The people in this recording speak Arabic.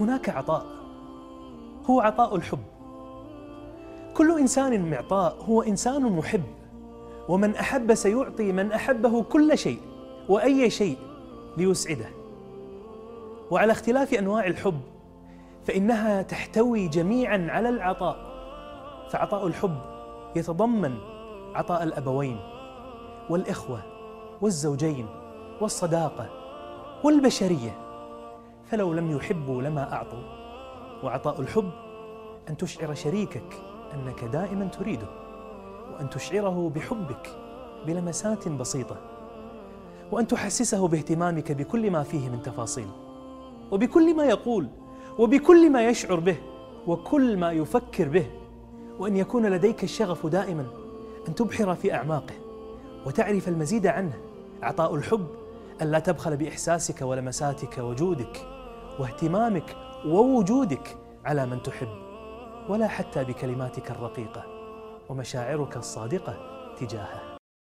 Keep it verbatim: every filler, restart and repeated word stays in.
هناك عطاء هو عطاء الحب. كل إنسان معطاء هو إنسان محب، ومن أحب سيعطي من أحبه كل شيء وأي شيء ليسعده. وعلى اختلاف أنواع الحب فإنها تحتوي جميعا على العطاء، فعطاء الحب يتضمن عطاء الأبوين والإخوة والزوجين والصداقة والبشرية، فلو لم يحبوا لما أعطوا. وعطاء الحب أن تشعر شريكك أنك دائما تريده، وأن تشعره بحبك بلمسات بسيطة، وأن تحسسه باهتمامك بكل ما فيه من تفاصيل، وبكل ما يقول، وبكل ما يشعر به، وكل ما يفكر به، وأن يكون لديك الشغف دائما أن تبحر في أعماقه وتعرف المزيد عنه. عطاء الحب أن لا تبخل بإحساسك ولمساتك وجودك واهتمامك ووجودك على من تحب، ولا حتى بكلماتك الرقيقة ومشاعرك الصادقة تجاهه.